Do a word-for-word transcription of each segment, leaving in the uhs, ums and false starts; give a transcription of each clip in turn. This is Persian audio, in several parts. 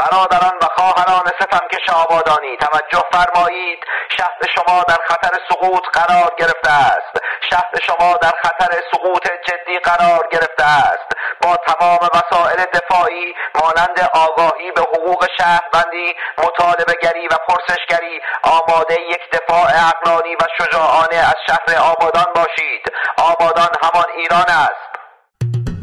برادران و خواهران ستمکش آبادانی توجه فرمایید، شهر شما در خطر سقوط قرار گرفته است. شهر شما در خطر سقوط جدی قرار گرفته است. با تمام وسایل دفاعی مانند آگاهی به حقوق شهروندی، مطالبه گری و پرسشگری آماده یک دفاع عقلانی و شجاعانه از شهر آبادان باشید. آبادان همان ایران است.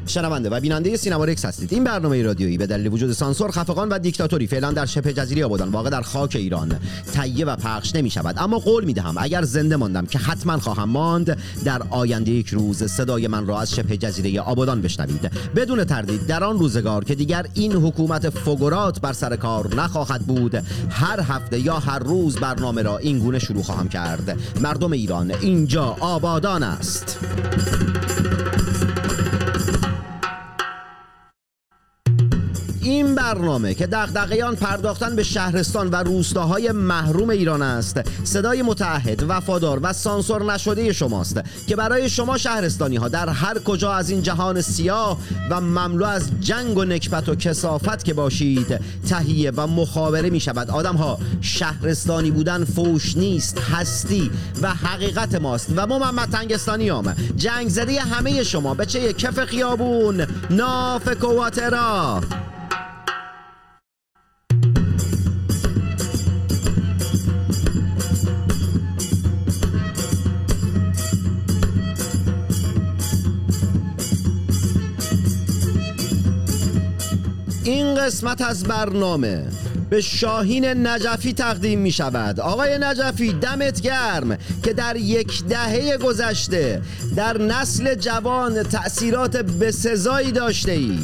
شنونده و بیننده سینما رکس هستید. این برنامه رادیویی به دلیل وجود سانسور، خفقان و دیکتاتوری فعلا در شبه جزیره آبادان واقع در خاک ایران تهیه و پخش نمی شود، اما قول می دهم اگر زنده ماندم که حتما خواهم ماند، در آینده یک روز صدای من را از شبه جزیره آبادان بشنوید. بدون تردید در آن روزگار که دیگر این حکومت فقرات بر سر کار نخواهد بود، هر هفته یا هر روز برنامه را این گونه شروع خواهم کرد: مردم ایران، اینجا آبادان است. این برنامه که دغدغه‌ی آن پرداختن به شهرستان و روستاهای محروم ایران است، صدای متعهد، وفادار و سانسور نشده شماست که برای شما شهرستانی‌ها در هر کجا از این جهان سیاه و مملو از جنگ و نکبت و کثافت که باشید تهیه و مخابره می شود. آدم‌ها، شهرستانی بودن فوش نیست، هستی و حقیقت ماست و ما محمد تنگستانیام، جنگ زده همه شما، بچه کف خیابون، ناف کواترا. این قسمت از برنامه به شاهین نجفی تقدیم می شود. آقای نجفی، دمت گرم که در یک دهه گذشته در نسل جوان تأثیرات بسزایی داشته ای.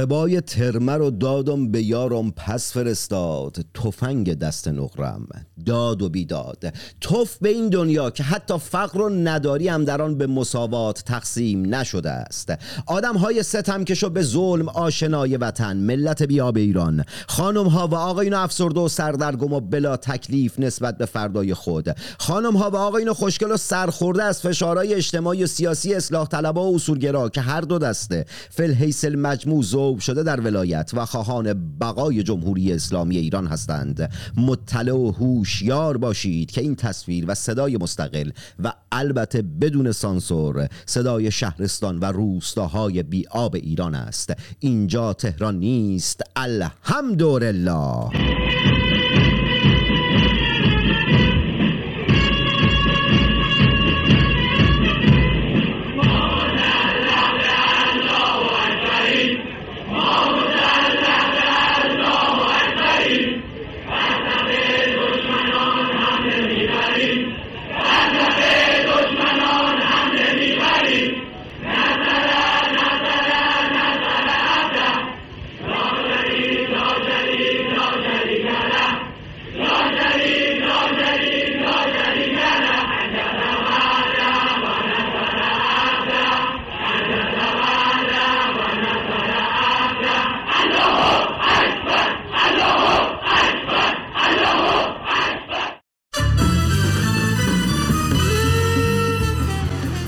قبای ترمه رو دادم به یارم پس فرستاد، تفنگ دست نقرم داد و بیداد. توف به این دنیا که حتی فقر و نداری هم در آن به مساوات تقسیم نشده است. آدم‌های ستمکش و به ظلم آشنای وطن، ملت بی‌آب ایران، خانم‌ها و آقایون افسرده و سردرگم و بلا تکلیف نسبت به فردای خود، خانم‌ها و آقایون خوشگل و سرخورده از فشارهای اجتماعی و سیاسی، اصلاح طلبها و اصولگرا که هر دو دسته فی‌الحیث المجموع ذوب شده در ولایت و خواهان بقای جمهوری اسلامی ایران هستند. مطلع و هوش یار باشید که این تصویر و صدای مستقل و البته بدون سانسور صدای شهرستان و روستاهای بی آب ایران است. اینجا تهران نیست، الحمدلله.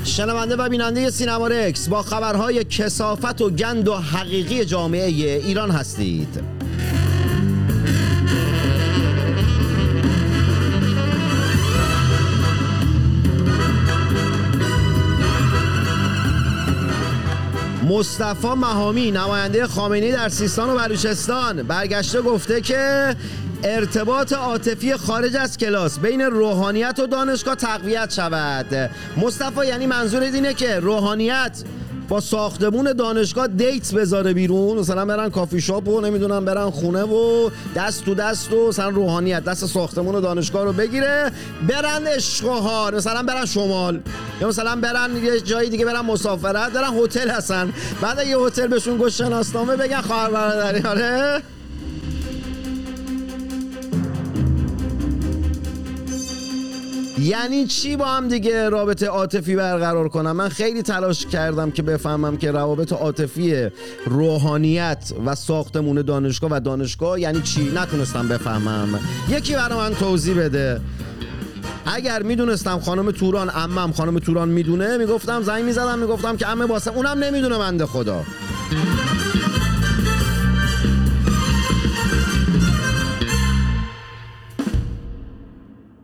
شنونده و بیننده سینما رکس، با خبرهای کثافت و گند و حقیقی جامعه ایران هستید. مصطفی مهامی نماینده خامنه‌ای در سیستان و بلوچستان برگشته گفته که ارتباط عاطفی خارج از کلاس بین روحانیت و دانشگاه تقویت شود. مصطفی یعنی منظورت اینه که روحانیت با ساختمون دانشگاه دیت بذاره بیرون، مثلا برن کافی شاپ و نمیدونم برن خونه و دست تو دست و مثلا روحانیت دست ساختمون دانشگاه رو بگیره، برن اشغال، مثلا برن شمال یا مثلا برن یه جایی دیگه، برن مسافرت، برن هتل هستن، بعد یه هتل بهشون گوش شناسنامه بگن خواهر برادری. آره یعنی چی با هم دیگه رابطه عاطفی برقرار کنم؟ من خیلی تلاش کردم که بفهمم که روابط عاطفی روحانیت و ساختمون دانشگاه و دانشگاه یعنی چی، نتونستم بفهمم. یکی برای من توضیح بده. اگر میدونستم خانم توران، عمم خانم توران میدونه، میگفتم زنگ میزدم میگفتم که عمه باسم، اونم نمیدونه بنده خدا.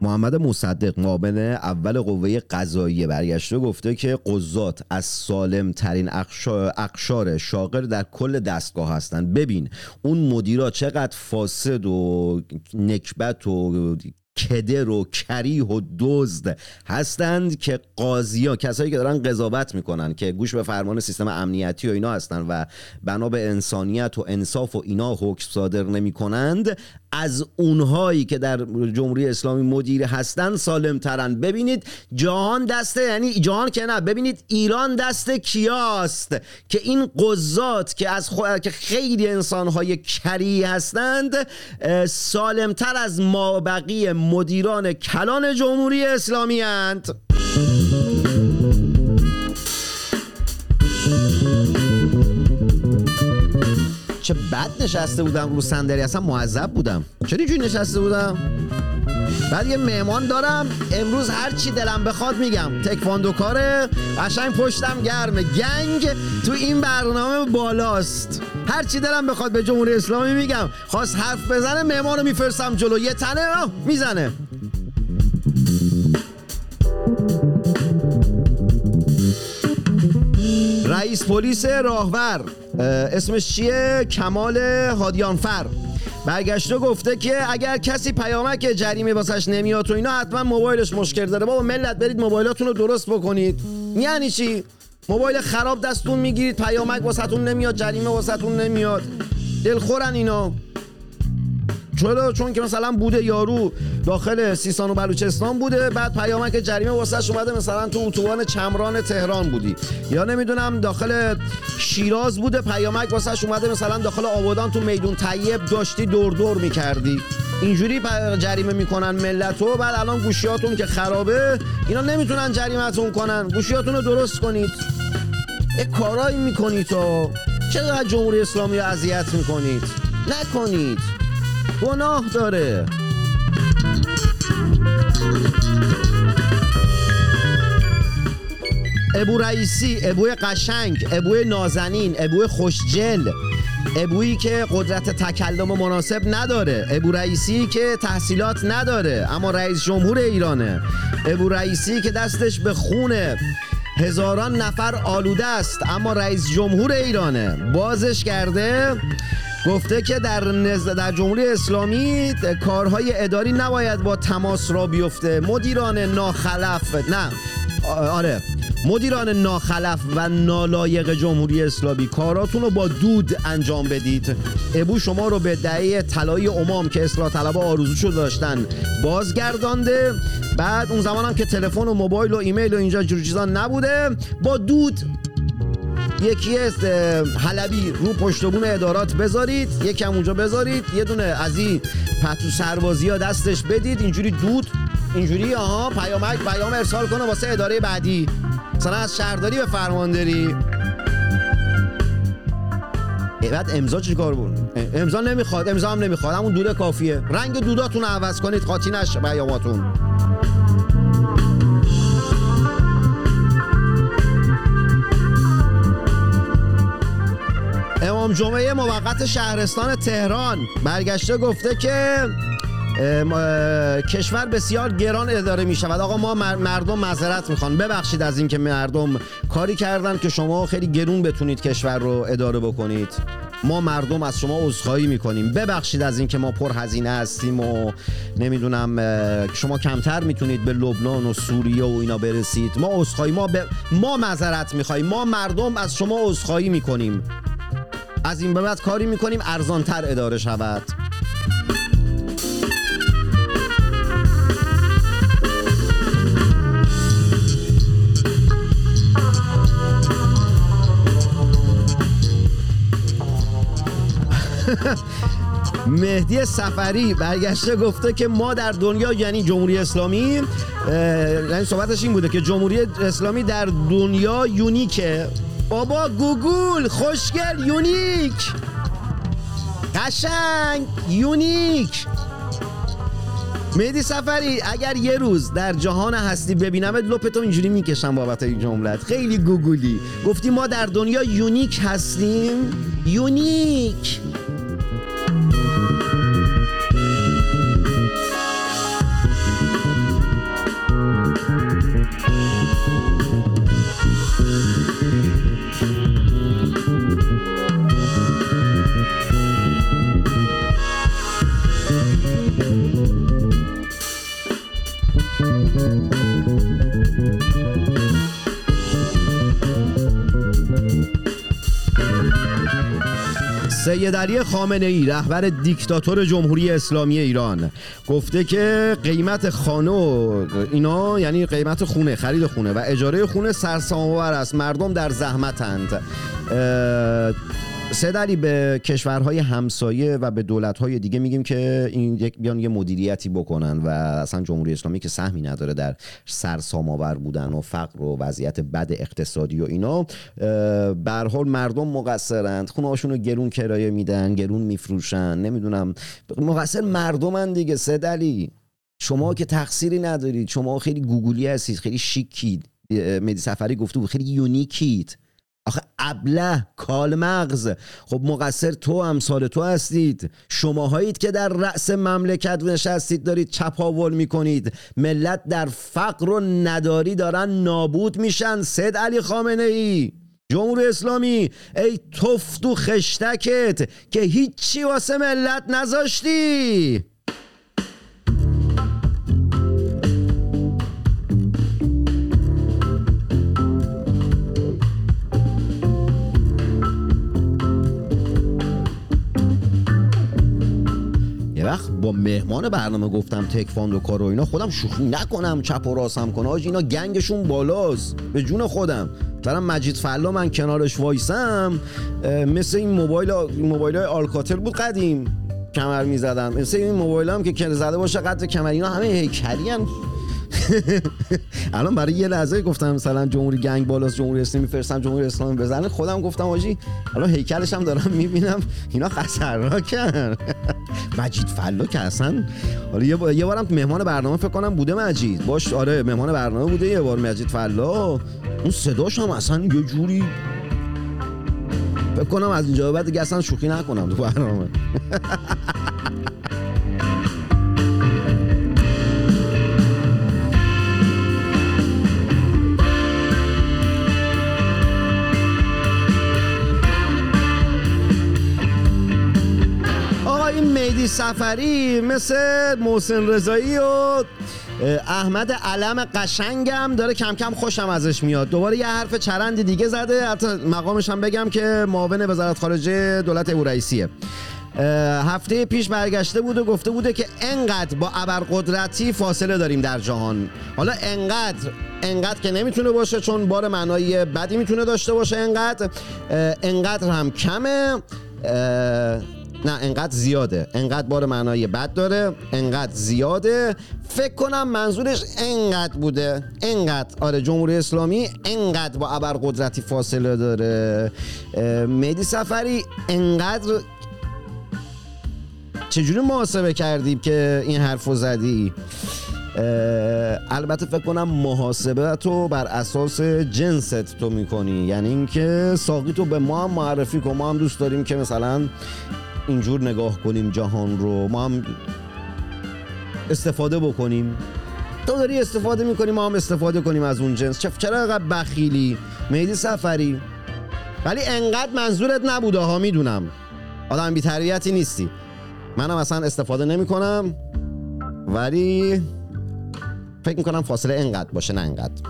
محمد مصدق معاون اول قوه قضاییه برگشته گفته که قضات از سالم ترین اقشار شاغر در کل دستگاه هستند. ببین اون مدیرا چقدر فاسد و نکبت و کدر و کریه و دزد هستند که قاضیا، کسایی که دارن قضاوت میکنن که گوش به فرمان سیستم امنیتی و اینا هستن و بنا به انسانیت و انصاف و اینا حکم صادر نمیکنند، از اونهایی که در جمهوری اسلامی مدیر هستن سالم ترن. ببینید جهان دسته، یعنی جهان که نه، ببینید ایران دست کیاست که این قضات که از خو... که خیلی انسانهای کری هستند سالم تر از ما بقیه مدیران کلان جمهوری اسلامی هستند. چه بد نشسته بودم رو صندلی، اصلا معذب بودم. چرا اینجوری نشسته بودم؟ بعد یه مهمان دارم امروز، هر چی دلم بخواد میگم، تکواندوکاره، قشنگ پشتم گرمه، گنگ تو این برنامه بالاست، هر چی دلم بخواد به جمهوری اسلامی میگم. خواست حرف بزنه مهمانو میفرستم جلو، یه تنه میزنه. رئیس پلیس راهور، اسمش چیه؟ کمال هادیانفر برگشته گفته که اگر کسی پیامک جریمه واسش نمیاد و اینا، حتما موبایلش مشکل داره. بابا ملت برید موبایلاتون رو درست بکنید. یعنی چی؟ موبایل خراب دستون میگیرید، پیامک واسهتون نمیاد، جریمه واسهتون نمیاد. دلخورن اینا. چرا؟ چون که مثلا بوده یارو داخل سیستان و بلوچستان بوده، بعد پیامک جریمه واسش اومده، مثلا تو اتوبان چمران تهران بودی، یا نمیدونم داخل شیراز بوده، پیامک واسش اومده، مثلا داخل آبادان تو میدون طیب داشتی دور دور میکردی. اینجوری جریمه میکنن ملتو. بعد الان گوشیاتون که خرابه اینا نمیتونن جریمتون کنن. گوشیاتون رو درست کنید. یه کارایی میکنید تا چقدر جمهوری اسلامی رو اذیت میکنید. نکنید، گناه داره. ابو رئیسی، ابوی قشنگ، ابوی نازنین، ابوی خوشجل، ابویی که قدرت تکلم مناسب نداره، ابو رئیسی که تحصیلات نداره اما رئیس جمهور ایرانه، ابو رئیسی که دستش به خونه هزاران نفر آلوده است اما رئیس جمهور ایرانه، بازش کرده، گفته که در نزد در جمهوری اسلامی کارهای اداری نباید با تماس را بیفته. مدیران ناخلف نه آره مدیران ناخلف و نالایق جمهوری اسلامی کاراتون رو با دود انجام بدید. ابو شما رو به دعیه طلایی امام که اصلاح طلب آرزوشو داشتن بازگردانده. بعد اون زمان هم که تلفن و موبایل و ایمیل و اینجا جور چیزا نبوده، با دود یکی از حلبی رو پشتبون ادارات بذارید، یکم اونجا بذارید، یه دونه از این پتو سربازی ها دستش بدید، اینجوری دود، اینجوری آها پیامک پیام ارسال کنه واسه اداره بعدی، مثلا از شهرداری به فرمانداری. بعد امضا چیکار بود؟ امضا نمیخواد، امضا هم نمیخواد، همون دوده کافیه. رنگ دوداتون رو عوض کنید، قاطی نشه پیاماتون. امام جمعه موقت شهرستان تهران برگشته گفته که کشور بسیار گران اداره می شود. آقا ما مردم معذرت میخوان، ببخشید از اینکه مردم کاری کردن که شما خیلی گرون بتونید کشور رو اداره بکنید. ما مردم از شما عذرخواهی میکنیم، ببخشید از اینکه ما پر هزینه هستیم و نمیدونم شما کمتر میتونید به لبنان و سوریه و اینا برسید. ما عذرخواهی، ما ب... ما معذرت میخوایم، ما مردم از شما عذرخواهی میکنیم. از این به بعد کاری میکنیم ارزانتر اداره شود. مهدی صفری برگشته گفته که ما در دنیا، یعنی جمهوری اسلامی، یعنی صحبتش این بوده که جمهوری اسلامی در دنیا یونیکه. بابا گوگل خوشگل یونیک، قشنگ یونیک. مهدی صفری اگر یه روز در جهان هستی ببینمت لپتو اینجوری میکشم بابت این جملت. خیلی گوگلی گفتی ما در دنیا یونیک هستیم، یونیک. سید علی خامنه‌ای رهبر دیکتاتور جمهوری اسلامی ایران گفته که قیمت خانه و اینا، یعنی قیمت خونه، خرید خونه و اجاره خونه سرسام‌آور است، مردم در زحمتند. سید علی به کشورهای همسایه و به دولت‌های دیگه میگیم که این بیان یه مدیریتی بکنن و اصلا جمهوری اسلامی که سهمی نداره در سرسام‌آور بودن و فقر و وضعیت بد اقتصادی و اینا، به هر حال مردم مقصرند، خونه‌هاشون رو گرون کرایه میدن، گرون میفروشن، نمیدونم، مقصر مردمن دیگه. سید علی شما که تقصیری ندارید، شما خیلی گوگلی هستید، خیلی شیکید. مهدی صفری گفته بود خیلی یونیکید. آخه ابله کالمغز، خب مقصر تو، امثال تو هستید، شماهایید که در رأس مملکت نشستید دارید چپاول میکنید، ملت در فقر و نداری دارن نابود میشن. سید علی خامنه ای جمهوری اسلامی، ای تفت و خشتکت که هیچی واسه ملت نذاشتی. وقت با مهمان برنامه گفتم تکواند و کارو اینا، خودم شوخی نکنم، چپ و راستم کنه آج، اینا گنگشون بالاست، به جون خودم دارم. مجید فلاح من کنارش وایسم، مثل این موبایل موبایلای آلکاتل بود قدیم، کمر میزدم، مثل این موبایلام که کل زده باشه قدر کمر، اینا همه هیکلی ان. الان برای یه لحظه گفتم مثلا جمهوری گنگ بالاست، جمهوری اسلامی فرستم، جمهوری اسلامی بزنه، خودم گفتم آجی الان هیکلش هم دارم میبینم، اینا خسرناکن. مجید فلاح که اصلا، آره یه, با... یه بارم مهمان برنامه فکر کنم بوده مجید باش، آره مهمان برنامه بوده یه بار مجید فلاح، اون صداش هم اصلا یه جوری فکر کنم از اینجا به بعد دیگه اصلا شوخی نکنم تو برنامه. مهدی صفری مثل محسن رضایی و احمد علم قشنگم داره، کم کم خوشم ازش میاد. دوباره یه حرف چرند دیگه زده، حتی مقامش هم بگم که معاون وزارت خارجه دولت ابراهیم رئیسیه. هفته پیش برگشته بود و گفته بوده که انقدر با ابرقدرتی فاصله داریم در جهان. حالا انقدر انقدر که نمیتونه باشه چون بار معنای بدی میتونه داشته باشه، انقدر انقدر هم کمه، نه انقدر زیاده، انقدر بار معنای بد داره، انقدر زیاده. فکر کنم منظورش انقدر بوده، انقدر، آره جمهوری اسلامی انقدر با ابرقدرتی فاصله داره. مهدی صفری انقدر چجوری محاسبه کردیم که این حرفو زدی؟ البته فکر کنم محاسبه تو بر اساس جنست تو میکنی، یعنی اینکه ساقی تو به ما هم معرفی کن، ما هم دوست داریم که مثلا اینجور نگاه کنیم جهان رو، ما هم استفاده بکنیم. تو داری استفاده میکنی، ما هم استفاده کنیم از اون جنس. چرا اینقدر بخیلی مهدی صفری؟ ولی انقدر منظورت نبوده ها، میدونم آدم بی تربیتی نیستی. منم اصلا استفاده نمیکنم، ولی فکر میکنم فاصله انقدر باشه، نه انقدر.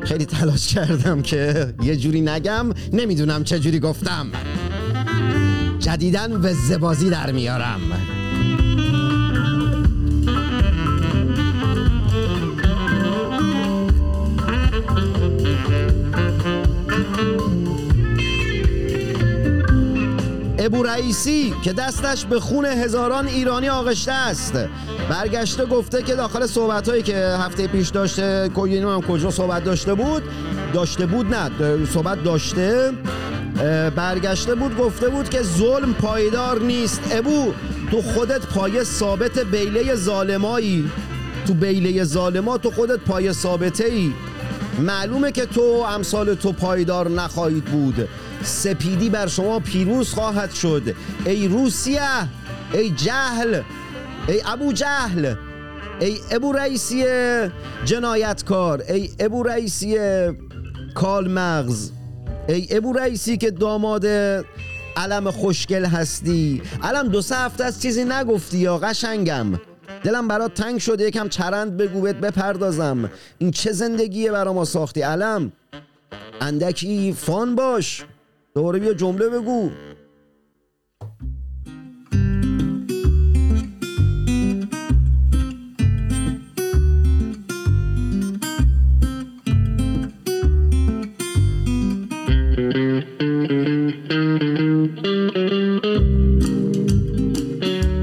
خیلی تلاش کردم که یه جوری نگم، نمیدونم چه جوری گفتم. جدیداً وزه بازی در میارم. ابو رئیسی که دستش به خون هزاران ایرانی آغشته است برگشته گفته که داخل صحبت‌هایی که هفته پیش داشته، کوینو هم کجا صحبت داشته بود داشته بود نه صحبت داشته برگشته بود گفته بود که ظلم پایدار نیست. ابو تو خودت پای ثابت بیله ظالمایی، تو بیله ظالما تو خودت پای ثابته‌ای. معلومه که تو امثال تو پایدار نخواهید بود. سپیدی بر شما پیروز خواهد شد. ای روسیه، ای جهل، ای ابو جهل، ای ابو رئیسی جنایتکار، ای ابو رئیسی کالمغز، ای ابو رئیسی که داماد علم خوشگل هستی. علم دو سه هفته از چیزی نگفتی یا قشنگم، دلم برات تنگ شده، یکم چرند بگو بهت بپردازم. این چه زندگیه برا ما ساختی علم؟ اندکی فان باش، دوباره بیا جمله بگو.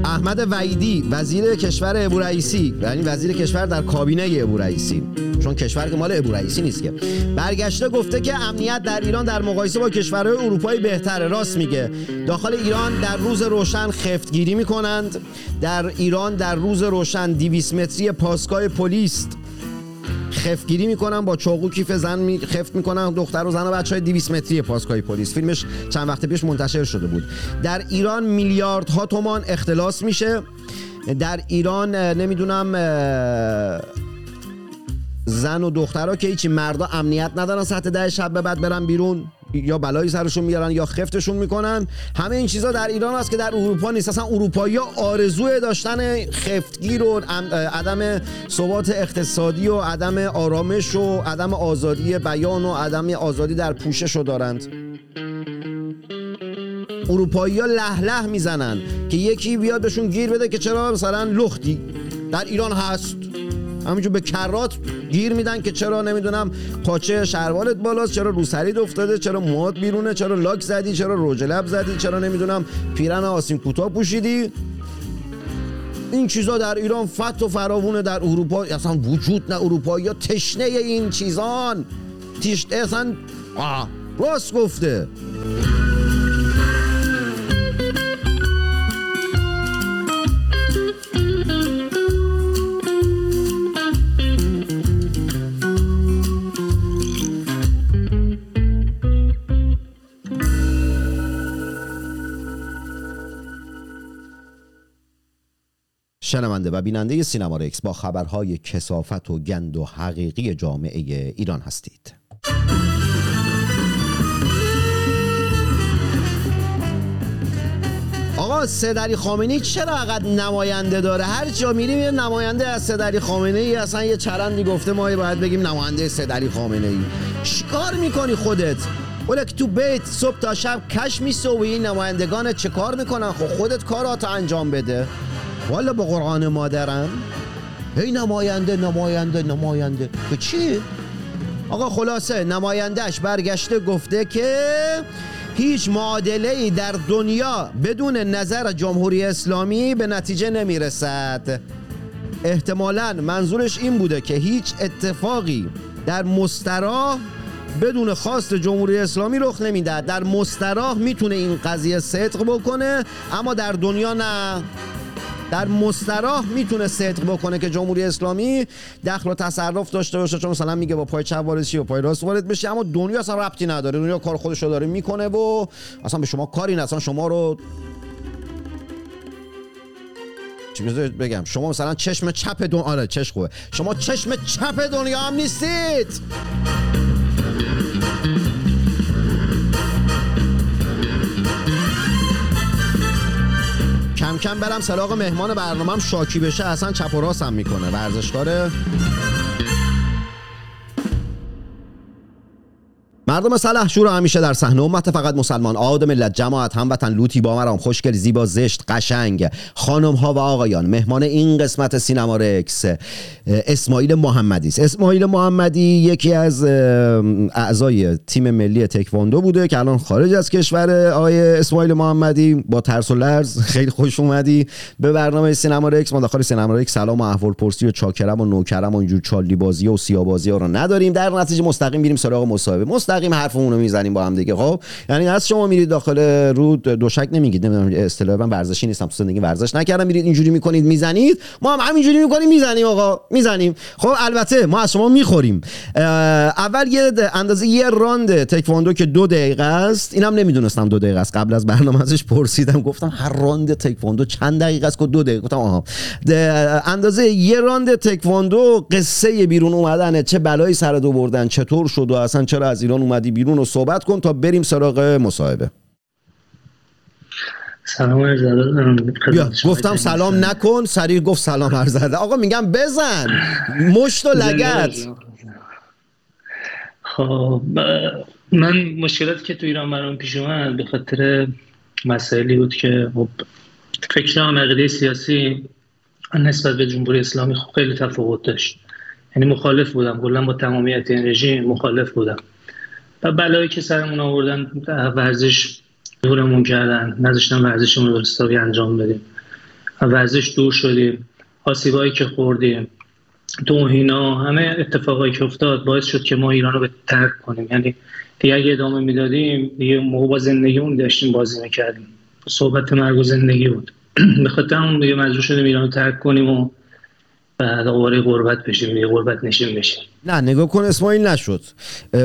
احمد وحیدی وزیر کشور ابو رئیسی، یعنی وزیر کشور در کابینه ابو رئیسی، چون کشور که مال ابو رئیسی نیست که، برگشته گفته که امنیت در ایران در مقایسه با کشورهای اروپایی بهتره. راست میگه. داخل ایران در روز روشن خفتگیری میکنند. در ایران در روز روشن دویست متری پاسگاه پلیس خفتگیری میکنن، با چاقو کیف زن می... خفت میکنن دختر و زن و بچهای دویست متری پاسگاه پلیس. فیلمش چند وقت پیش منتشر شده بود. در ایران میلیاردها تومان اختلاس میشه. در ایران نمیدونم زن و دخترها که هیچی، مردا امنیت ندارن ساعت ده شب به بعد برن بیرون، یا بلایی سرشون میارن یا خفتشون میکنن. همه این چیزا در ایران هست که در اروپا نیست. اصلا اروپایی‌ها آرزوی داشتن خفتگیر و عدم ثبات اقتصادی و عدم آرامش و عدم آزادی بیان و عدم آزادی در پوششو دارند. اروپایی‌ها له له میزنن که یکی بیاد بهشون گیر بده که چرا مثلا لختی. در ایران هست همینجور به کرات گیر میدن که چرا نمیدونم پاچه شلوارت بالاست، چرا روسری افتاده، چرا موهات بیرونه، چرا لاک زدی، چرا رژ لب زدی، چرا نمیدونم پیرن آسین کوتاه پوشیدی. این چیزا در ایران فت و فراوونه. در اروپا اصلا وجود نه. اروپایی‌ها تشنه این چیزان تشنه اصلا. آه. راست گفته. شنونده و بیننده سینما رکس با خبرهای کثافت و گند و حقیقی جامعه ایران هستید. آقا سید علی خامنه‌ای چرا انقدر نماینده داره؟ هر جا میریم یه نماینده از سید علی خامنه‌ای. اصلا یه چرندی گفته ما باید بگیم نماینده سید علی خامنه‌ای. چیکار میکنی خودت؟ ولک تو بیت صبح تا شب کش میسوی. نمایندگان چه کار میکنن؟ خب خودت کاراتو انجام بده. والا به قرآن مادرم هی نماینده نماینده نماینده به چی؟ آقا خلاصه نمایندهش برگشته گفته که هیچ معادله‌ای در دنیا بدون نظر جمهوری اسلامی به نتیجه نمیرسد. احتمالاً منظورش این بوده که هیچ اتفاقی در مستراح بدون خواست جمهوری اسلامی رخ نمیده. در مستراح میتونه این قضیه صدق بکنه، اما در دنیا نه. در مستراح میتونه صدق بکنه که جمهوری اسلامی دخل و تصرف داشته باشه، چون مثلا میگه با پای چپ وارد شی و پای راست وارد بشی، اما دنیا اصلا ربطی نداره. دنیا کار خودش رو داره میکنه و اصلا به شما کاری نداره. شما رو چی بگم، شما مثلا چشم چپ دنیا، آره چش خوبه، شما چشم چپ دنیا هم نیستید. کم کم برم سراغ مهمان برنامه‌ام شاکی بشه، اصلا چپ و راستم میکنه ورزشکار. مردم صلاح شور همیشه در صحنه امت، فقط مسلمان آدم ملت جماعت هموطن لوتی با مرام خوشگل زیبا زشت قشنگ. خانم ها و آقایان، مهمان این قسمت سینما رکس اسماعیل محمدی است. اسماعیل محمدی یکی از اعضای تیم ملی تکواندو بوده که الان خارج از کشور. آقای اسماعیل محمدی با ترس و لرز خیلی خوش اومدی به برنامه سینما رکس. ما داخل سینما رکس سلام و احوالپرسی و چاکرم و نوکرم و اینجور چالی بازی و سیابازی ها رو نداریم، در نتیجه مستقیم میریم سراغ مصاحبه، مستقیم این حرفمون رو میزنیم با هم دیگه. خب یعنی از شما میرید داخل رود دوشک نمیگید، نمیدونم اصطلاح من ورزشی نیستم، تو زندگی ورزش نکردم، میرید اینجوری میکنید میزنید، ما هم همینجوری میکنیم میزنیم آقا میزنیم. خب البته ما از شما میخوریم. اول یه اندازه یه راند تکواندو که دو دقیقه است، اینم نمیدونستم دو دقیقه است، قبل از برنامه ازش پرسیدم گفتم هر راند تکواندو چند دقیقه است که دو دقیقه؟ گفتم آها اندازه یه راند تکواندو قصه بیرون اومدنه، چه بلایی سر دو بردن، چطور شد و اصلا چرا از ایران اومدی بیرون، رو صحبت کن تا بریم سراغ مصاحبه. سلام عرض ادب. گفتم سلام نکن، سریع گفت سلام عرض ادب. آقا میگم بزن مشت و لگت. خب من مشکلاتی که تو ایران برام پیش اومد به خاطر مسائلی بود که فکر کنم عقیده سیاسی نسبت به جمهوری اسلامی خیلی تفاوت داشت، یعنی مخالف بودم کلا، با تمامیت این رژیم مخالف بودم و بلایی که سرمون آوردن ورزش دورمون کردن، نذاشتن ورزشمون رو درستابی انجام بدیم، ورزش دور شدیم، آسیبایی که خوردیم، توهینا، همه اتفاقایی که افتاد باعث شد که ما ایران رو به ترک کنیم. یعنی دیگه اگه ادامه میدادیم دیگه موقع با زندگیمون داشتیم بازی میکردیم، صحبت مرگ و زندگی بود. به خاطر همون دیگه مجبور شدیم ایران رو ترک کنیم و بعد دوباره غربت بشیم، یه غربت نشیم بشیم. نه نگاه کن اسماعیل نشد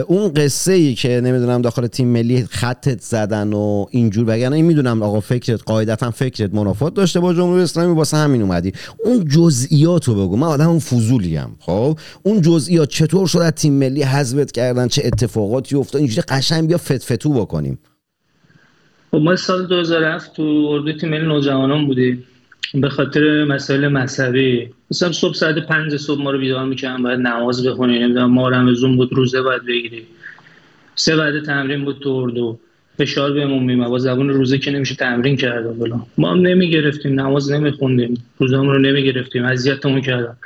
اون قصه ای که نمیدونم داخل تیم ملی خطت زدن و اینجور، وگرنه این میدونم آقا فکرت قاعدتا فکرت منافات داشته با جمهوری اسلامی، واسه همین اومدی. اون جزئیات رو بگو، من آدم اون فضولی ام. خب اون جزئیات چطور شد تیم ملی حذفت کردن، چه اتفاقاتی افتاد، اینجوری قشنگ بیا فتفتو بکنیم. خب ما سال دو هزار و هفت تو اردوی تیم ملی نوجوانان بودیم، به خاطر مسائل مذهبی مثلا صبح ساعت پنج صبح ما رو بیدار می‌کردن باید نماز بخونیم، نمیدونم ما رمضون بود روزه باید بگیریم، سه بعد تمرین بود تو اردو، فشار بهمون میومد با زبون روزه که نمیشه تمرین کرد فلان، ما هم نمیگرفتیم، نماز نمیخوندیم، روزه‌مون رو نمیگرفتیم، اذیتمون کردن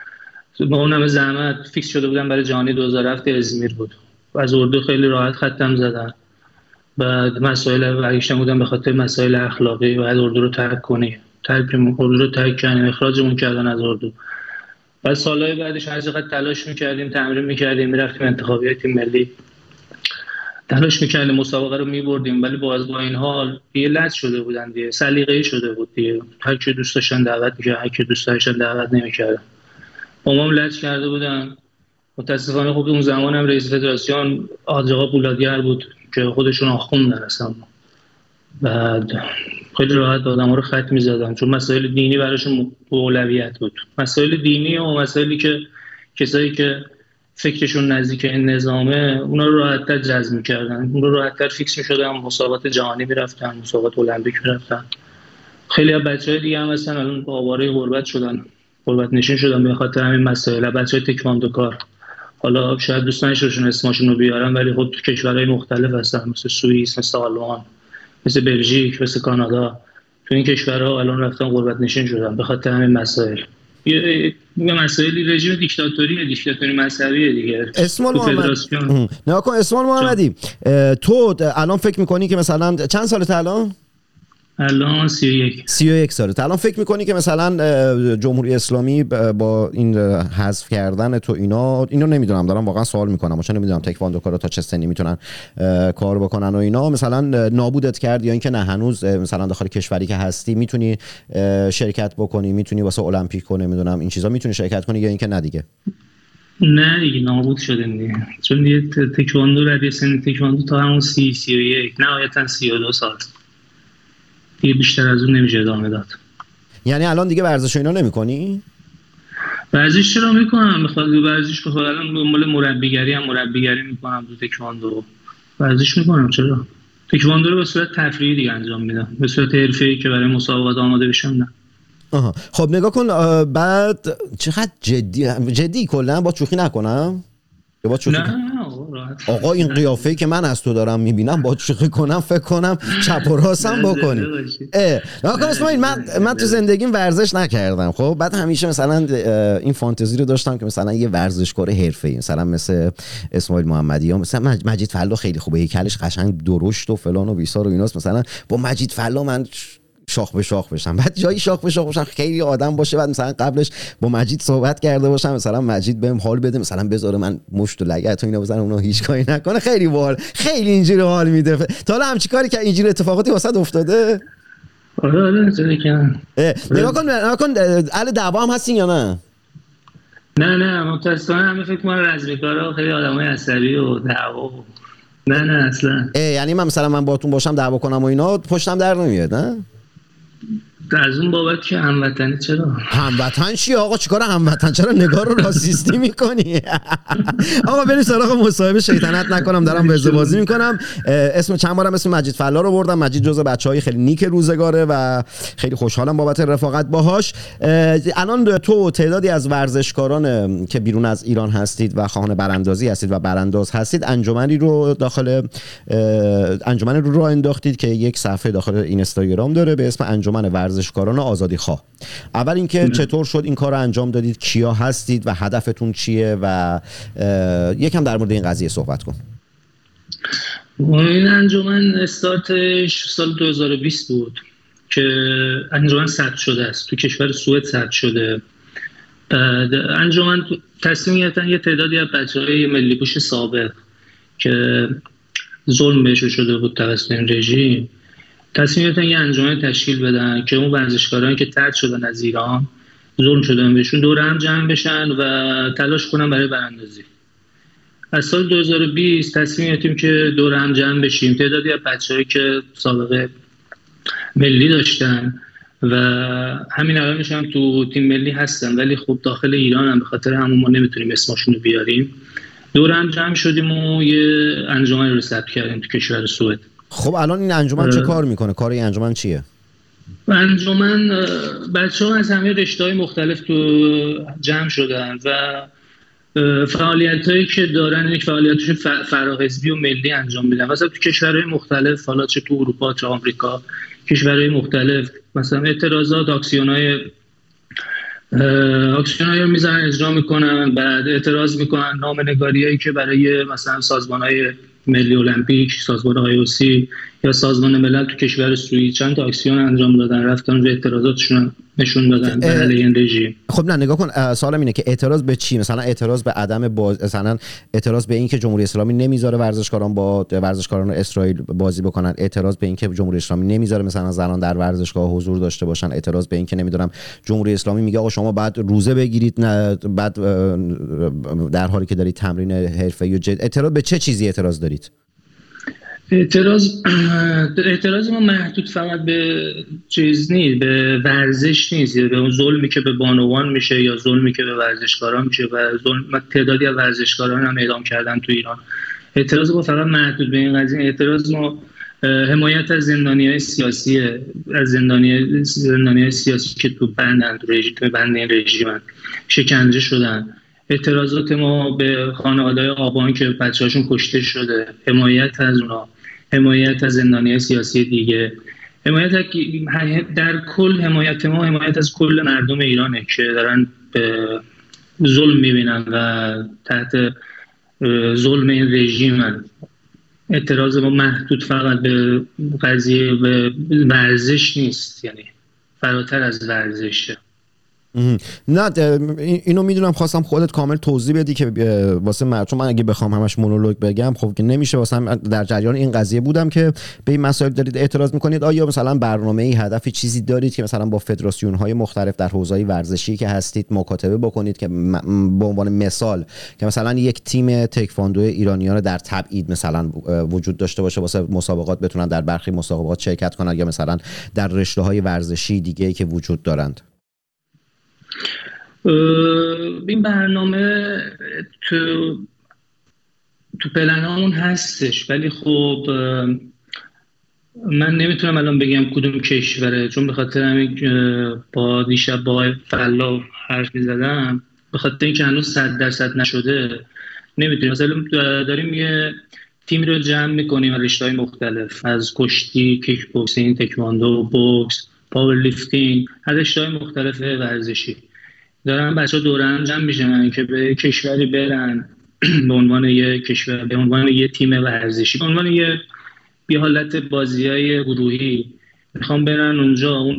با اون همه زحمت. فیکس شده بودم برای جهانی دو هزار و هفت ازمیر بود و از اردو خیلی راحت ختم زدن. بعد مسائل برگشتن بودم به خاطر مسائل اخلاقی، بعد اردو رو ترک کنی ترکمون اردو رو ترک کردیم، اخراجمون کردن از اردو. بعد سالهای بعدش هر چقدر تلاش میکردیم، تمرین میکردیم، میرفتیم انتخابیات ملی تلاش میکردیم، مسابقه رو میبردیم، ولی باز با این حال یه لج شده بودن دیگه، سلیقه‌ای شده بود دیگه، هر کی دوست داشتن دعوت میکرد، هر کی دوست داشتن دعوت نمیکردن، با ما لج کرده بودن. متاسفانه خب اون زمان هم رئیس فدراسیون آداب پولادگر بود که خودشون آخوند هستن، بعد خیلی راحت آدم ها رو خط می زدن چون مسائل دینی براشون اولویت بود، مسائل دینی و مسائلی که کسایی که فکرشون نزدیک این نظامه اونا رو راحت تر جذب می کردن، اون رو راحت تر فیکس می شدن، مسابقات جهانی می رفتن، مسابقات المپیک می رفتن. خیلی از بچهای دیگه هم هستن الان آواره غربت شدن، غربت نشین شدن به خاطر همین مسائل. بچهای تکواندو کار حالا شاید دوستان شون اسمشون رو بیارن ولی خب تو کشورهای مختلف هستن، مثل سوئیس، مثل آلمان، مثل بلژیک، مثل کانادا، تو این کشورها الان رفتن غربت نشین شدن به خاطر همین مسائل. یه مسائلی رژیم دیکتاتوری، دیکتاتوری مذهبیه دیگه. اسماعیل محمدی نگاه کن، اسماعیل محمدی تو الان فکر می‌کنی که مثلا چند سالت الان؟ الان سی و یک سی و یک سالت. الان فکر می‌کنی که مثلا جمهوری اسلامی با این حذف کردن تو اینا، اینو نمیدونم دارم واقعا سوال میکنم چون نمیدونم تکواندوکارا تا چه سنی میتونن کار بکنن و اینا، مثلا نابودت کرد یا اینکه نه هنوز مثلا داخل کشوری که هستی میتونی شرکت بکنی، میتونی واسه المپیک کنی، نمیدونم این چیزا میتونی شرکت کنی یا اینکه نه دیگه؟ نه دیگه نابود شدیم دیگه، چون یه تکواندو رد سن تکواندو تا همون سی سی و یک نهایتا سی و دو سال، یه بیشتر از اون نمیشه ادامه داد. یعنی الان دیگه ورزش اینا نمی‌کنی؟ ورزش چرا می‌کنم؟ می‌خوام دو ورزش بخوام، الان دنبال مربیگری هم مربیگری می‌کنم، دو تکواندو ورزش می‌کنم. چرا؟ تکواندو رو به صورت تفریحی دیگه انجام میدم، به صورت حرفه‌ای که برای مسابقات آماده بشم نه. آها. خب نگاه کن بعد چقدر جدی جدی کلا با شوخی نکنم. با چوخی نه راحت. آقا این قیافه‌ای که من از تو دارم میبینم با شوخی کنم فکر کنم چپ و راستم بکنی. اه آقا اسماعیل من من تو زندگیم ورزش نکردم. خب بعد همیشه مثلا این فانتزی رو داشتم که مثلا یه ورزشکار حرفه‌ای مثلا مثل اسماعیل محمدی یا مثلا مجید فلاح خیلی خوبه، هیکلش قشنگ درشت و فلان و بیسار و ایناست، مثلا با مجید فلاح من شاخ به شاخ بشم، بعد جایی شاخ به شاخ بشم خیلی آدم باشه، بعد مثلا قبلش با مجید صحبت کرده باشم، مثلا مجید بهم حال بده، مثلا بذاره من مشت و لگد و اینا بزنم اونا هیچ کاری نکنه، خیلی وال خیلی اینجوری حال میده. تا الان همچین کاری که اینجوری اتفاقاتی واسه افتاده؟ آره آره چه میگم. نگاه کن نگاه کن اهل دعوا هم هستین یا نه؟ نه نه متأسفانه همه فکر من رزمیکارا خیلی آدمای عصبی و دعوا. نه نه اصلا. یعنی من مثلا من باهاتون باشم دعوا کنم و اینا پشتم در نمیاد نه؟ از اون بابت که هموطنی. چرا هموطن چی آقا؟ چیکار هموطن؟ چرا نگاه رو راسیستی میکنی؟ آقا بریم سراغ مصاحبه. شیطنت نکنم دارم بازی بازی میکنم. اسم چند بارم اسم مجید فلاح رو بردم. مجید جزو بچهای خیلی نیک روزگاره و خیلی خوشحالم بابت رفاقت باهاش. الان تو تعدادی از ورزشکاران که بیرون از ایران هستید و خواهان براندازی هستید و برانداز هستید انجمنی رو داخل انجمن رو راه انداختید که یک صفحه داخل اینستاگرام داره به اسم انجمن ورزش ورزشکاران آزادیخواه. اول اینکه چطور شد این کار رو انجام دادید، کیا هستید و هدفتون چیه و یکم در مورد این قضیه صحبت کن. این انجمن استارتش سال دو هزار و بیست بود که انجمن ثبت شده است، تو کشور سوئد ثبت شده. انجمن تصمیم گرفتن یه تعدادی از بچهای ملی پوش سابق که ظلم بهشون شده بود توسط این رژیم، تصمیم گرفتن یه انجمن تشکیل بدن که اون ورزشکاران که طرد شدن از ایران، ظلم شدن بهشون، دور هم جمع بشن و تلاش کنن برای براندازی. از سال دو هزار و بیست تصمیم گرفتیم که دور هم جمع بشیم، تعدادی از بچه‌هایی که سابقه ملی داشتن و همین الانش هم تو تیم ملی هستن ولی خب داخل ایران هم به خاطر همون ما نمیتونیم اسمشون رو بیاریم، دور هم جمع شدیم و یه انجمن رو ثبت کردیم تو کشور سوئد. خب الان این انجمن چه کار میکنه؟ کار این انجمن چیه؟ انجمن بچه‌ها از همه رشته‌های مختلف تو جمع شدن و فعالیتایی که دارن یک فعالیتش فراحزبی و ملی انجام میدن، مثلا تو کشورهای مختلف، حالا چه تو اروپا چه آمریکا، کشورهای مختلف مثلا اعتراضات، اکسیون‌های اکسیون‌های رو میزنن اجرا میکنن، بعد اعتراض میکنن، نامه‌نگاریایی که برای مثلا سازمان‌های ملی المپیک، سازمان آی او سی یا سازمان ملل تو کشور سوئد چند تا اکسیون انجام دادن، رفتن به اعتراضاتشون نشون دادن علیه این رژیم. خب نه نگاه کن سوالم اینه که اعتراض به چی؟ مثلا اعتراض به عدم باز، مثلا اعتراض به این که جمهوری اسلامی نمیذاره ورزشکاران با ورزشکاران اسرائیل بازی بکنن، اعتراض به این که جمهوری اسلامی نمیذاره مثلا زنان در ورزشگاه حضور داشته باشن، اعتراض به این که نمیدونم جمهوری اسلامی میگه آقا شما بعد روزه بگیرید نه بعد در حالی که دارید تمرین حرفه‌ای و جد. اعتراض به چه چیزی اعتراض دارید؟ اعتراض اعتراض ما محدود فقط به چیز نیست، به ورزش نیست، به اون ظلمی که به بانوان میشه یا ظلمی که به ورزشکاران میشه و ظلم تعدادی از ورزشکاران هم اعدام کردن تو ایران. اعتراض ما فقط محدود به این قضیه. اعتراض ما حمایت از زندانیان سیاسی، از زندانیان زندانیان سیاسی که تو بندند، رژیم بند این رژیمن شکنجه شدن. اعتراضات ما به خانواده‌های آبان که بچه‌هاشون کشته شده، حمایت از اونا، حمایت از زندانیان سیاسی دیگه، حمایت در کل، حمایت ما حمایت از کل مردم ایرانه که دارن ظلم می‌بینن و تحت ظلم این رژیمن. اعتراض ما محدود فقط به قضیه به ورزش نیست، یعنی فراتر از ورزشه. نه اینو میدونم، خواستم خودت کامل توضیح بدی که واسه مردم، من اگه بخوام همش مونولوگ بگم خب که نمیشه، واسه من در جریان این قضیه بودم که به این مسائل دارید اعتراض میکنید. آیا مثلا برنامه‌ای، هدفی، چیزی دارید که مثلا با فدراسیون‌های مختلف در حوزه‌های ورزشی که هستید مکاتبه بکنید که به عنوان مثال که مثلا یک تیم تکواندو ایرانیان در تبعید مثلا وجود داشته باشه واسه مسابقات، بتونن در برخی مسابقات شرکت کنن، یا مثلا در رشته‌های ورزشی دیگه‌ای که وجود دارند؟ این برنامه تو تو پلنامون هستش، ولی خب من نمیتونم الان بگم کدوم کشوره، چون به خاطر همین با دیشب با فلاح حرف می‌زدم، به خاطر اینکه هنوز صد درصد نشده نمیتونیم. مثلا داریم یه تیم رو جمع می‌کنیم از رشته‌های مختلف، از کشتی، کیک بوکسینگ، تکواندو، بوکس، پاورلیفتینگ، از رشته‌های مختلف ورزشی دارن بچه‌ها دور هم جمع میشن که به کشوری برن به عنوان یه کشور، به عنوان یه تیم ورزشی، به عنوان یه یه حالت بازیای گروهی میخوام برن اونجا. اون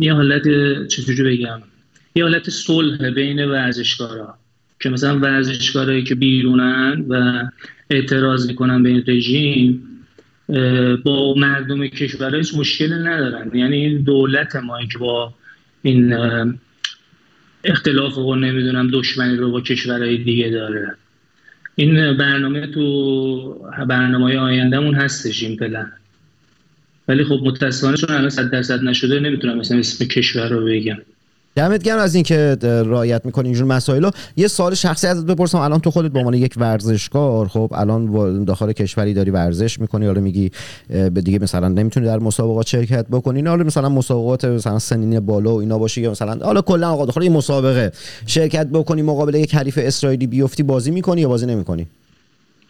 یه حالت چجوری بگم، یه حالت صلح بین ورزشکارا که مثلا ورزشکارایی که بیرونن و اعتراض میکنن به این رژیم با مردم کشورها مشکل ندارن. یعنی این دولت ما که با این اختلاف رو نمیدونم دشمنی رو با کشورهای دیگه داره. این برنامه تو برنامه‌های آیندهمون هستش این پلن، ولی خب متأسفانه چون الان صد درصد نشده نمیتونم مثلا اسم کشور رو بگم. دمت گرم از این که رعایت میکنی اینجور مسائل رو. یه سوال شخصی ازت بپرسم، الان تو خودت به عنوان یک ورزشکار، خب الان داخل کشوری داری ورزش میکنی، حالا میگی به دیگه مثلا نمیتونی در مسابقات شرکت بکنی، نه حالا مثلا مسابقات مثلا سنین بالا و اینا باشه، یا مثلا حالا کلا آقا داخل این مسابقه شرکت بکنی، مقابل یک حریف اسرائیلی بیفتی، بازی میکنی یا بازی نمیکنی؟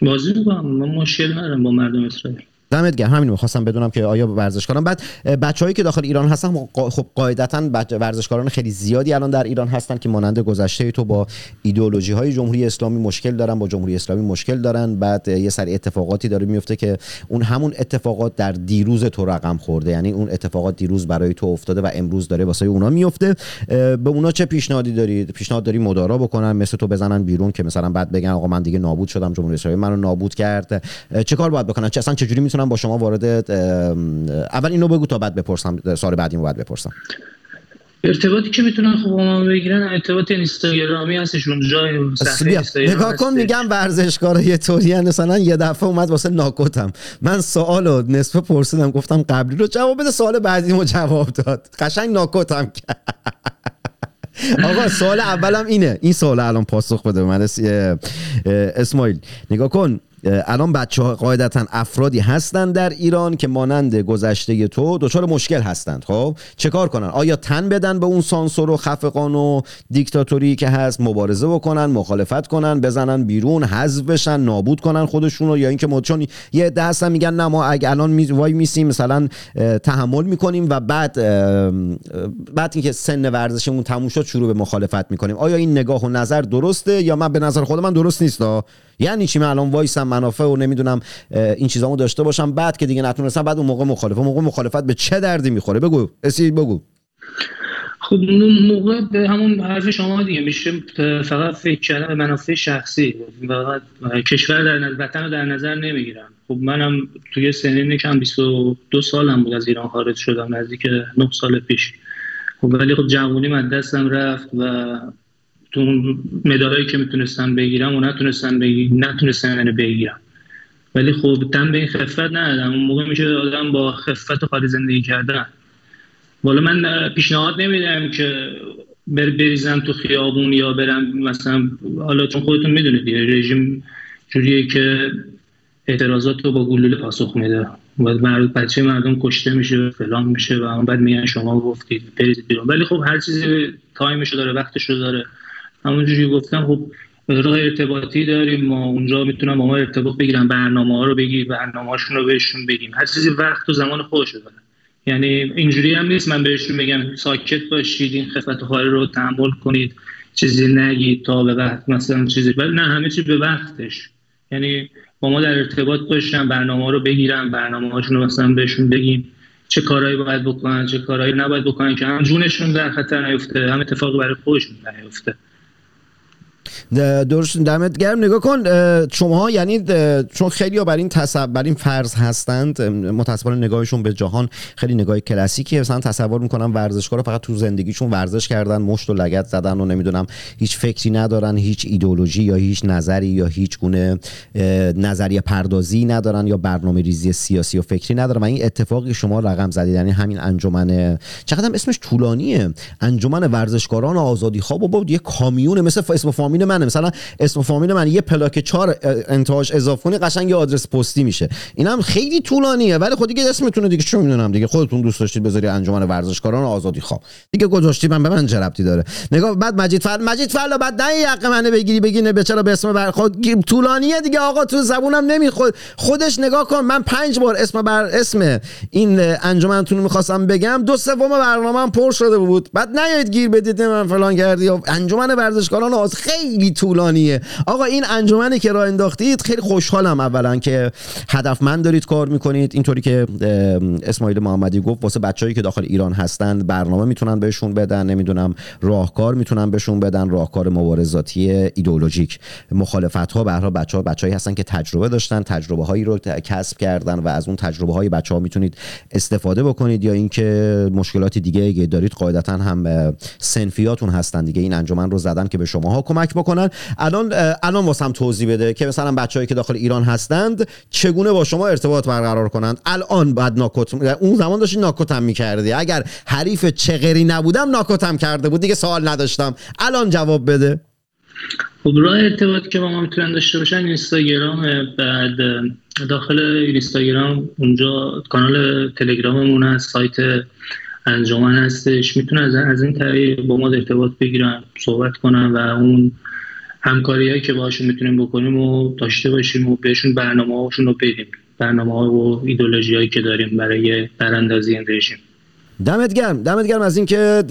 بازی میکنم، من مشکل ندارم با مردم اسرائیل. دمت گرم، همین می‌خواستم بدونم که آیا ورزشکاران، بعد بچه‌هایی که داخل ایران هستن خب قاعدتاً ورزشکاران خیلی زیادی الان در ایران هستن که مانند گذشته تو با ایدئولوژی‌های جمهوری اسلامی مشکل دارن، با جمهوری اسلامی مشکل دارن، بعد یه سری اتفاقاتی داره میفته که اون همون اتفاقات در دیروز تو رقم خورده، یعنی اون اتفاقات دیروز برای تو افتاده و امروز داره واسه اونا میفته. به اونا چه پیشنهادی دارید؟ پیشنهاد داری مدارا بکنن، مثل تو بزنن بیرون که مثلا بعد بگن آقا من دیگه نابود شدم، جمهوری اسلامی منو نابود کرد؟ چه کار باید بکنن؟ اصلا چه جوری با شما وارد؟ اول اینو بگو تا بعد بپرسم سال بعدیمو بعد بپرسم. ارتباطی که میتونن خب ما بگیرن ارتباط اینستاگرامی هستش، اونجا صفحه اینستاگرام نگاه کن. میگم ورزشکارا یه طوریه، مثلا یه دفعه اومد واسه ناکوتم، من سوالو نصف پرسیدم، گفتم قبلی رو جواب بده، سال بعدیمو جواب داد، قشنگ ناکوتم کرد. آقا سوال اولم اینه، این سوال الان پاسخ بده من اسماعیل. نگاه کن الان بچه‌ها قاعدتاً افرادی هستند در ایران که مانند گذشته تو دچار مشکل هستند، خب چه کار کنن؟ آیا تن بدن به اون سانسور و خفقان و دیکتاتوری که هست، مبارزه بکنن، مخالفت کنن، بزنن بیرون، حذف بشن، نابود کنن خودشون رو، یا اینکه مدچون یه دست هم میگن نه ما اگه الان می وای میسیم مثلا تحمل میکنیم و بعد بعد اینکه سن ورزشمون تموم شد شروع به مخالفت میکنیم؟ آیا این نگاه و نظر درسته یا من به نظر خود من درست نیستا؟ یعنی چی من الان وایسم منافع و نمیدونم این چیزامو داشته باشم، بعد که دیگه نتونستم، بعد اون موقع مخالفت موقع مخالفت به چه دردی میخوره؟ بگو اسی بگو. خب اون موقع به همون حرف شما دیگه میشه فقط فکر کردن به منافع شخصی، فقط کشور در نظر، وطن رو در نظر نمیگیرم. خب منم توی سنین کم بیست و دو سالم بود از ایران خارج شدم، نزدیک نه سال پیش. خب ولی خب جوونیم از دستم رفت و تو مدالایی که میتونستم بگیرم و نتونستم بگیرم نتونستم منو بگیرم، ولی خب تن به این خفت ندادم. اون موقع میشه آدم با خفت و خالی زندگی کردن. والا من پیشنهاد نمیدم که بر بریزم تو خیابون یا برم مثلا، حالا چون خودتون میدونید رژیم جوریه که اعتراضات رو با گلوله پاسخ میده، بعد مرد بچه مردم کشته میشه و فلان میشه و بعد میگن شما گفتید بریزید بیرون. ولی خب هر چیزی تایمشو داره، وقتشو داره. همونجوری گفتم خب راه ارتباطی داریم ما، اونجا میتونم با ما ارتباط بگیرم، برنامه‌ها رو بگیر، برنامه‌هاشون رو بهشون بگیم، هر چیزی وقت و زمان خودش داره. یعنی اینجوری هم نیست من بهشون بگم ساکت باشید، این خفت و خاری رو تحمل کنید، چیزی نگید تا به وقت مثلا چیزی، ولی نه، همه چیز به وقتش. یعنی با ما در ارتباط باشن، برنامه‌ها رو بگیرن، برنامه‌هاشون رو مثلا بهشون بگیم، چه کارهایی باید بکنن، چه کارهایی نباید بکنن که هم جونشون در خطر نیفته، هم اتفاقی برای خودشون نیفته. درست، دمت گرم. نگاه کن شماها، یعنی چون خیلی‌ها بر این تصور، بر این فرض هستند، متأسفانه نگاهشون به جهان خیلی نگاه کلاسیکیه، مثلا تصور می‌کنن ورزشکارا فقط تو زندگیشون ورزش کردن، مشت و لگد زدن و نمیدونم، هیچ فکری ندارن، هیچ ایدئولوژی یا هیچ نظری یا هیچ گونه نظریه پردازی ندارن یا برنامه‌ریزی سیاسی و فکری ندارن. و این اتفاقی شما رقم زدید، یعنی همین انجمن، چقدرم اسمش طولانیه، انجمن ورزشکاران آزادیخواه. بابا یه کامیون مثل اسم فامیل من، مثلا اسم و فامیل من یه پلاک چهار انتهاش اضافه کنی قشنگ یه آدرس پستی میشه. اینم خیلی طولانیه، ولی خود دیگه اسمتونه دیگه، چه میدونم دیگه، خودتون دوست داشتید بذاری انجمن ورزشکاران آزادیخواه دیگه، گذاشتید، من به من چه ربطی داره. نگاه بعد مجید فلاح، مجید فلاح بعد نه حق منو بگیری بگین به چرا به اسم بر خود طولانیه دیگه آقا، تو زبونم نمیخواد خودش. نگاه کن، من پنج بار اسم بر اسم این انجمنتون رو می‌خواستم بگم، دو سوم برنامه‌ام پر شده بود. بعد نیاید گیر بدید من فلان کردی انجمن ورزشکاران آز، خیلی طولانیه. آقا این انجمنی که راه انداختید، خیلی خوشحالم اولا که هدفمند دارید کار میکنید، اینطوری که اسماعیل محمدی گفت واسه بچه‌ای که داخل ایران هستن برنامه میتونن بهشون بدن، نمیدونم راهکار میتونن بهشون بدن، راهکار مبارزاتی ایدئولوژیک، مخالفت‌ها. به هر حال بچه‌ها بچه‌ای هستن که تجربه داشتن، تجربه‌هایی رو کسب کردن و از اون تجربه‌های بچه‌ها میتونید استفاده بکنید. یا اینکه مشکلات دیگه‌ای که دارید قاعدتاً هم سنفیاتون هستن دیگه، این انجمن رو زدن که به شماها کمک بکنن. الان الان واسم توضیح بده که مثلا بچه‌هایی که داخل ایران هستند چگونه با شما ارتباط برقرار کنند. الان بعد ناکوت، اون زمان داشتی ناکوتم می‌کردی، اگر حریف چغری نبودم ناکوتم کرده بود دیگه، سوال نداشتم. الان جواب بده. خب راه ارتباط که با ما میتونن داشته باشن اینستاگرام، بعد داخل اینستاگرام اونجا کانال تلگراممون هست، سایت انجمن هستش، میتونن از این طریق با ما ارتباط بگیرن، صحبت کنن و اون همکاریایی که باهاشون میتونیم بکنیم و داشته باشیم و بهشون برنامه‌هاشون رو بدیم، برنامه‌ها و ایدئولوژیایی که داریم برای براندازی این رژیم. دمت گرم، دمت گرم از اینکه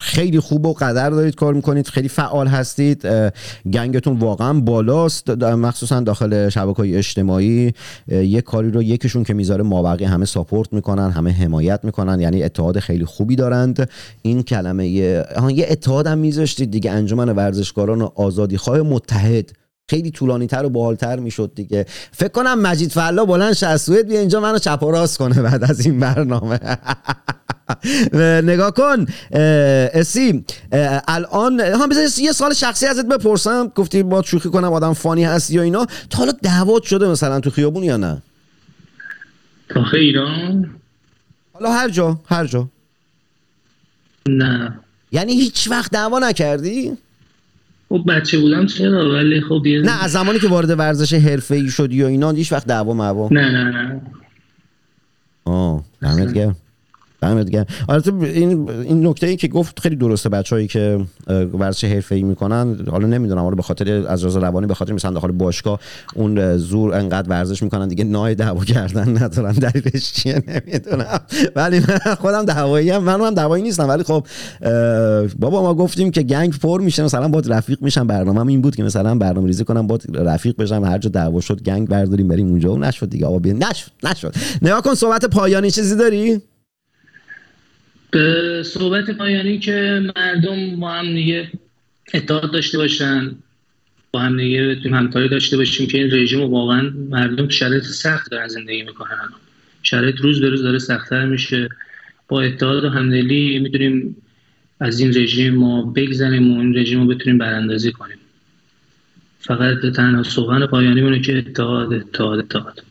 خیلی خوب و قدر دارید کار میکنید، خیلی فعال هستید، گنگتون واقعا بالاست، مخصوصا داخل شبکه‌های اجتماعی. یک کاری رو یکیشون که میذاره ما بقیه همه ساپورت میکنن، همه حمایت میکنن، یعنی اتحاد خیلی خوبی دارند. این کلمه یه, یه اتحاد هم میذاشتید دیگه، انجمن ورزشکاران آزادیخواه متحد، خیلی طولانی تر و باحال‌تر میشد دیگه. فکر کنم مجید فلاح بلند شه از سوئد بیا اینجا منو چپ و راست کنه بعد از این برنامه. نگاه کن اسی الان هم بذار یه سوال شخصی ازت بپرسم، گفتی با شوخی کنم آدم فانی هست یا اینا، تا حالا دعوات شده مثلا تو خیابون یا نه؟ تو ایران حالا هر جا هر جا نه، یعنی هیچ وقت دعوا نکردی؟ خب بچه بودم چرا، ولی خب یه نه از زمانی که وارد ورزش حرفه‌ای شدی و اینا هیچ وقت دعوا معوا؟ نه نه نه. آه دمت گرم، دمت گرم. البته این این نکته‌ای که گفت خیلی درسته، بچه‌هایی که ورزش حرفه‌ای میکنن، حالا نمیدونم حالا به خاطر از لحاظ روانی، به خاطر مثلا داخل باشگاه اون زور انقدر ورزش میکنن دیگه، نای دعوا کردن ندارن، دلیلش چیه نمیدونم، ولی من خودم دعوایی ام، منم دعوایی نیستم، ولی خب بابا ما گفتیم که گنگ پر میشه، مثلا با رفیق میشم، برنامه‌م این بود که مثلا برنامه‌ریزی کنم با رفیق بشم، هر جا دعوا شد گنگ برداریم بریم اونجا، و نشد دیگه آقا، نشد نشد. نگاه کن صحبت پایانی چیزی داری؟ به صحبت پایانی که مردم با هم دیگه اتحاد داشته باشن، با هم دیگه بتونیم همکاری داشته باشیم که این رژیم رو واقعا مردم شرایط سخت دارن زندگی میکنن، شرایط روز به روز داره سخت‌تر میشه، با اتحاد و همدلی میتونیم از این رژیم ما بگذریم و این رژیم رو بتونیم براندازی کنیم. فقط تنها سخن پایانی مونه که اتحاد اتحاد اتحاد.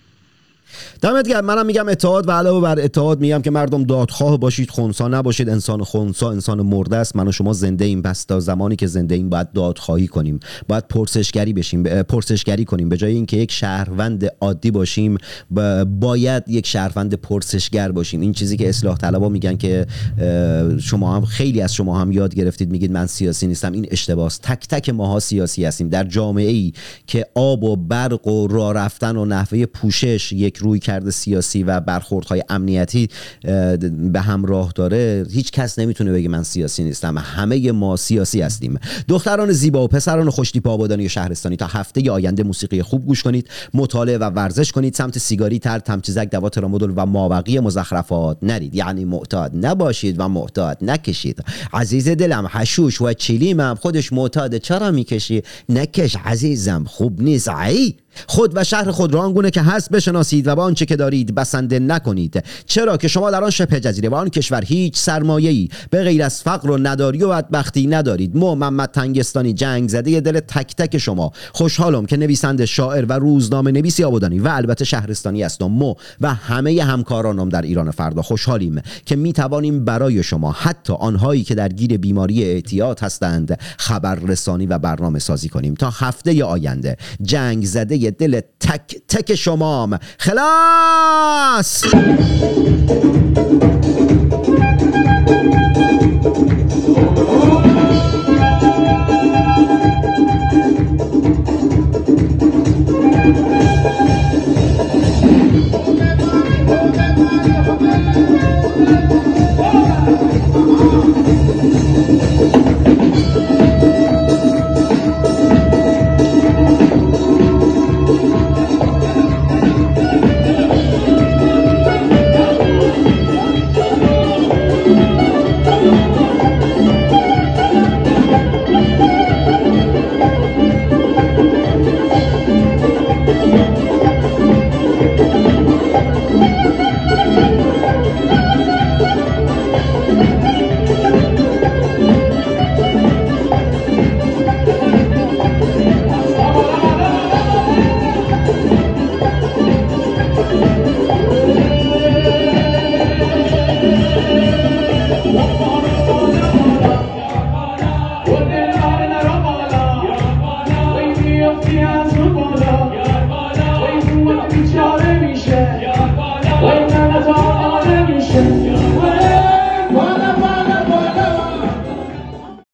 دمت گرم. منم میگم اتحاد، و علاوه بر اتحاد میگم که مردم دادخواه باشید، خنثا نباشید. انسان خنثا انسان مرده است، من و شما زنده ایم، پس تا زمانی که زنده ایم باید دادخواهی کنیم، باید پرسشگری بشیم، پرسشگری کنیم. به جای اینکه یک شهروند عادی باشیم باید یک شهروند پرسشگر باشیم. این چیزی که اصلاح طلبا میگن که شما هم خیلی از شما هم یاد گرفتید، میگید من سیاسی نیستم، این اشتباهه. تک تک ماها سیاسی هستیم در جامعه‌ای که آب و برق و راه رفتن و نحوه پوشش یک رویکرد سیاسی و برخوردهای امنیتی به همراه داره، هیچ کس نمیتونه بگه من سیاسی نیستم. همه ما سیاسی هستیم. دختران زیبا و پسران خوشتیپ آبادانی شهرستانی، تا هفته آینده موسیقی خوب گوش کنید، مطالعه و ورزش کنید، سمت سیگاری، تر، تمچزک، دوا ترامادول و مابقی مزخرفات نرید، یعنی معتاد نباشید و معتاد نکشید. عزیز دلم، حشوش و چیلیمم خودش معتاد، چرا میکشی؟ نکش عزیزم، خوب نیست. عی خود و شهر خود را آنگونه که هست بشناسید و با آنچه که دارید بسنده نکنید، چرا که شما در آن شبه جزیره و آن کشور هیچ سرمایه‌ای به غیر از فقر و نداری و بدبختی ندارید. ما محمد تنگستانی، جنگ زده دل تک تک شما، خوشحالم که نویسنده، شاعر و روزنامه نویسی آبادانی و البته شهرستانی هستم. ما و همه همکارانم در ایران فردا خوشحالیم که می توانیم برای شما، حتی آنهایی که درگیر بیماری اعتیاد هستند، خبررسانی و برنامه سازی کنیم. تا هفته آینده جنگ زده دل تک تک شمام. خلاص. Yeah.